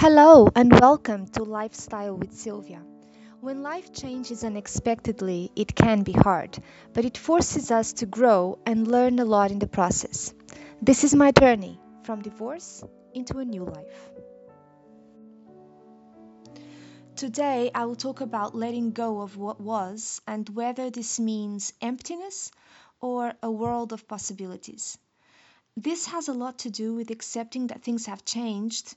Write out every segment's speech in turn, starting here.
Hello and welcome to Lifestyle with Sylvia. When life changes unexpectedly, it can be hard, but it forces us to grow and learn a lot in the process. This is my journey from divorce into a new life. Today, I will talk about letting go of what was and whether this means emptiness or a world of possibilities. This has a lot to do with accepting that things have changed,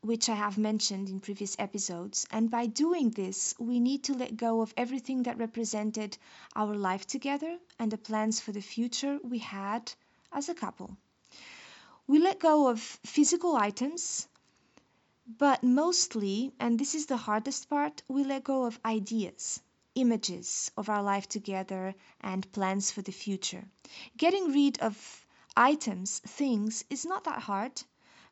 which I have mentioned in previous episodes, and by doing this, we need to let go of everything that represented our life together and the plans for the future we had as a couple. We let go of physical items, but mostly, and this is the hardest part, we let go of ideas, images of our life together and plans for the future. Getting rid of items, things, is not that hard.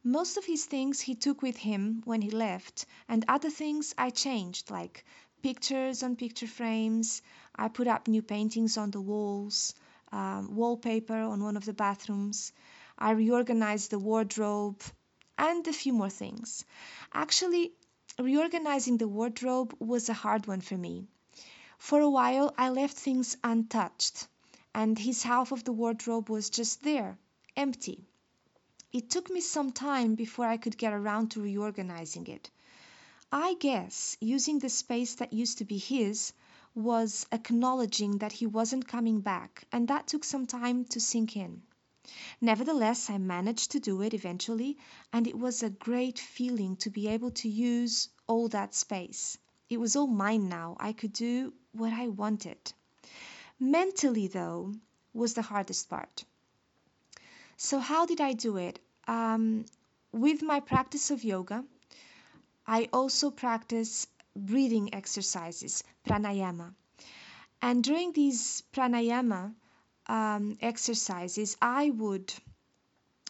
Most of his things he took with him when he left, and other things I changed, like pictures on picture frames. I put up new paintings on the walls, wallpaper on one of the bathrooms. I reorganized the wardrobe, and a few more things. Actually, reorganizing the wardrobe was a hard one for me. For a while, I left things untouched, and his half of the wardrobe was just there, empty. It took me some time before I could get around to reorganizing it. I guess using the space that used to be his was acknowledging that he wasn't coming back, and that took some time to sink in. Nevertheless, I managed to do it eventually, and it was a great feeling to be able to use all that space. It was all mine now. I could do what I wanted. Mentally, though, was the hardest part. So how did I do it? With my practice of yoga, I also practice breathing exercises, pranayama. And during these pranayama exercises, I would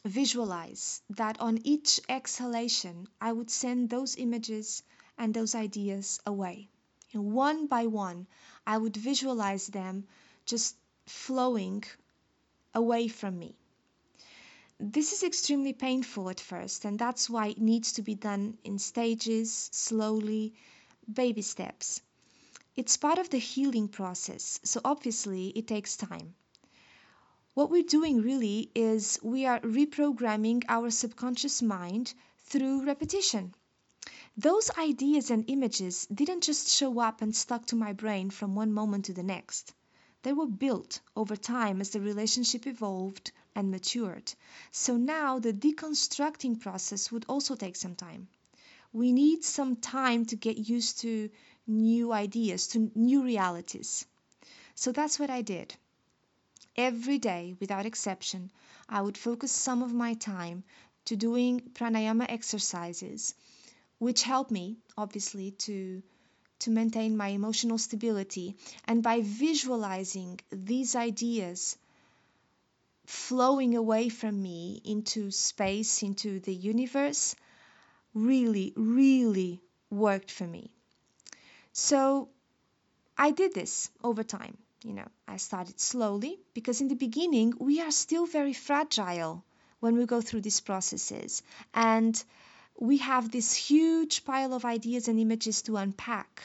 visualize that on each exhalation, I would send those images and those ideas away. And one by one, I would visualize them just flowing away from me. This is extremely painful at first, and that's why it needs to be done in stages, slowly, baby steps. It's part of the healing process, so obviously it takes time. What we're doing really is we are reprogramming our subconscious mind through repetition. Those ideas and images didn't just show up and stuck to my brain from one moment to the next. They were built over time as the relationship evolved and matured. So now the deconstructing process would also take some time. We need some time to get used to new ideas, to new realities. So that's what I did. Every day, without exception, I would focus some of my time to doing pranayama exercises, which helped me, obviously, to maintain my emotional stability, and by visualizing these ideas flowing away from me into space, into the universe, really, really worked for me. So I did this over time. I started slowly, because in the beginning, we are still very fragile when we go through these processes, and we have this huge pile of ideas and images to unpack.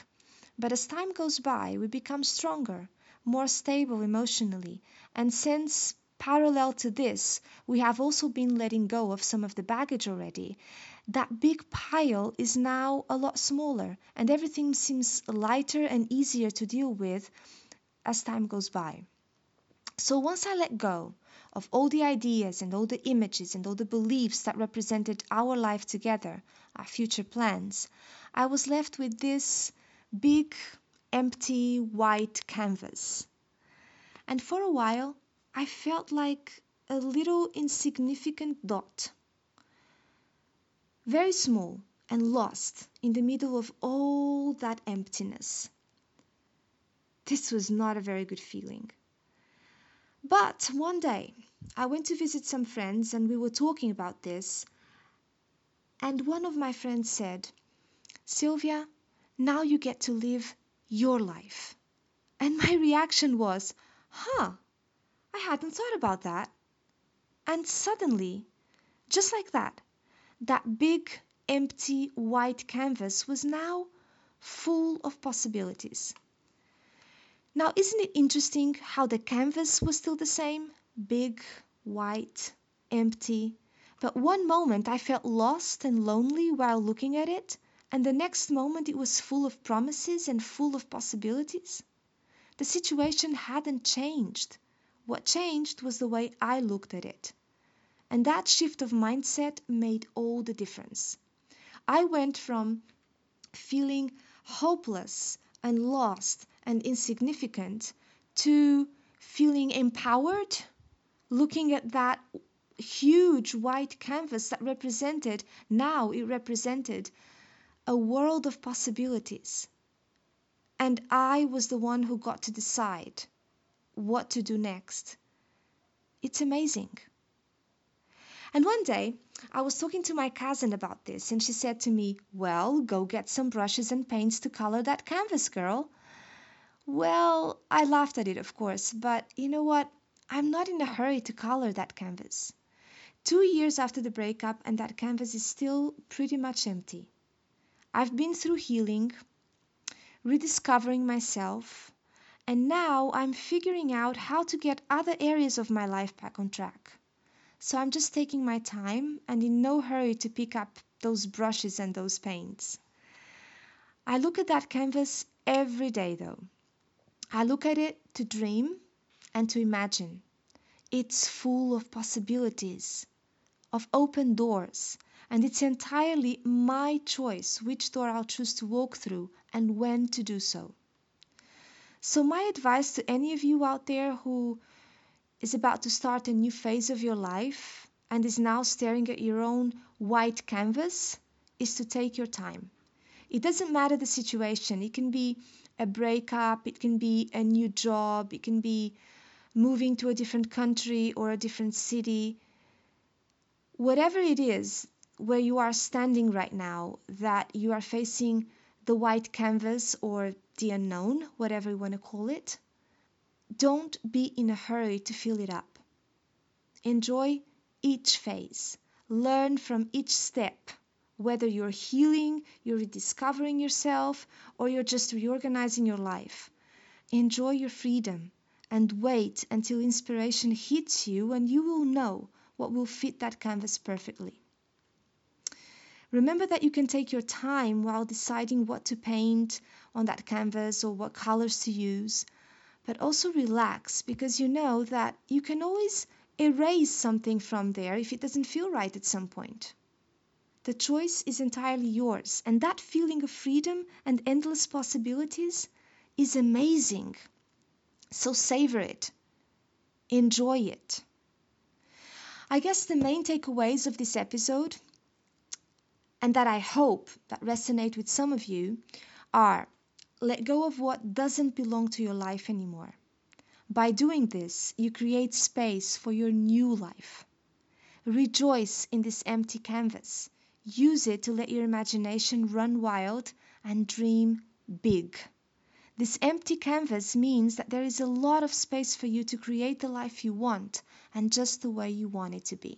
But as time goes by, we become stronger, more stable emotionally. And since parallel to this, we have also been letting go of some of the baggage already, that big pile is now a lot smaller, and everything seems lighter and easier to deal with as time goes by. So once I let go of all the ideas and all the images and all the beliefs that represented our life together, our future plans, I was left with this big, empty, white canvas. And for a while, I felt like a little insignificant dot, very small and lost in the middle of all that emptiness. This was not a very good feeling. But one day, I went to visit some friends and we were talking about this. And one of my friends said, "Sylvia, now you get to live your life." And my reaction was, I hadn't thought about that. And suddenly, just like that, that big empty white canvas was now full of possibilities. Now, isn't it interesting how the canvas was still the same? Big, white, empty. But one moment I felt lost and lonely while looking at it, and the next moment it was full of promises and full of possibilities. The situation hadn't changed. What changed was the way I looked at it. And that shift of mindset made all the difference. I went from feeling hopeless and lost and insignificant to feeling empowered, looking at that huge white canvas that represented a world of possibilities. And I was the one who got to decide what to do next. It's amazing. And one day, I was talking to my cousin about this, and she said to me, "Well, go get some brushes and paints to color that canvas, girl." Well, I laughed at it, of course, but you know what? I'm not in a hurry to color that canvas. 2 years after the breakup, and that canvas is still pretty much empty. I've been through healing, rediscovering myself, and now I'm figuring out how to get other areas of my life back on track. So I'm just taking my time and in no hurry to pick up those brushes and those paints. I look at that canvas every day though. I look at it to dream and to imagine. It's full of possibilities, of open doors, and it's entirely my choice which door I'll choose to walk through and when to do so. So my advice to any of you out there who is about to start a new phase of your life and is now staring at your own white canvas is to take your time. It doesn't matter the situation. It can be a breakup, it can be a new job, it can be moving to a different country or a different city. Whatever it is where you are standing right now, that you are facing the white canvas or the unknown, whatever you want to call it, don't be in a hurry to fill it up. Enjoy each phase. Learn from each step, whether you're healing, you're rediscovering yourself, or you're just reorganizing your life. Enjoy your freedom and wait until inspiration hits you and you will know what will fit that canvas perfectly. Remember that you can take your time while deciding what to paint on that canvas or what colors to use. But also relax, because you know that you can always erase something from there if it doesn't feel right at some point. The choice is entirely yours, and that feeling of freedom and endless possibilities is amazing. So savor it. Enjoy it. I guess the main takeaways of this episode, and that I hope that resonate with some of you, are: let go of what doesn't belong to your life anymore. By doing this, you create space for your new life. Rejoice in this empty canvas. Use it to let your imagination run wild and dream big. This empty canvas means that there is a lot of space for you to create the life you want and just the way you want it to be.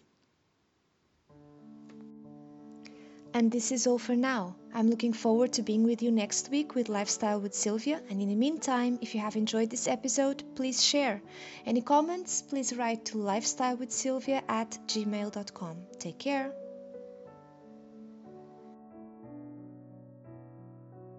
And this is all for now. I'm looking forward to being with you next week with Lifestyle with Sylvia. And in the meantime, if you have enjoyed this episode, please share. Any comments, please write to lifestylewithsylvia@gmail.com. Take care.